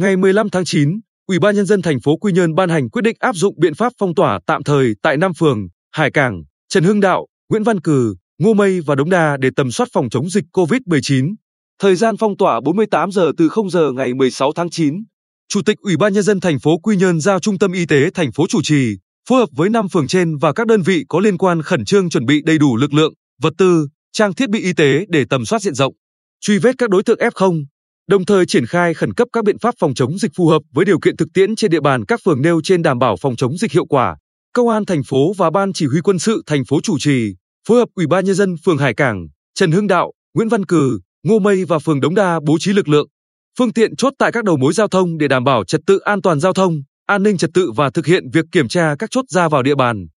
Ngày 15 tháng 9, Ủy ban Nhân dân thành phố Quy Nhơn ban hành quyết định áp dụng biện pháp phong tỏa tạm thời tại 5 phường, Hải Cảng, Trần Hưng Đạo, Nguyễn Văn Cừ, Ngô Mây và Đống Đa để tầm soát phòng chống dịch COVID-19. Thời gian phong tỏa 48 giờ từ 0 giờ ngày 16 tháng 9. Chủ tịch Ủy ban Nhân dân thành phố Quy Nhơn giao Trung tâm Y tế thành phố chủ trì, phối hợp với 5 phường trên và các đơn vị có liên quan khẩn trương chuẩn bị đầy đủ lực lượng, vật tư, trang thiết bị y tế để tầm soát diện rộng, truy vết các đối tượng F0, đồng thời triển khai khẩn cấp các biện pháp phòng chống dịch phù hợp với điều kiện thực tiễn trên địa bàn các phường nêu trên đảm bảo phòng chống dịch hiệu quả. Công an thành phố và Ban Chỉ huy Quân sự thành phố chủ trì, phối hợp Ủy ban Nhân dân phường Hải Cảng, Trần Hưng Đạo, Nguyễn Văn Cừ, Ngô Mây và phường Đống Đa bố trí lực lượng, phương tiện chốt tại các đầu mối giao thông để đảm bảo trật tự an toàn giao thông, an ninh trật tự và thực hiện việc kiểm tra các chốt ra vào địa bàn.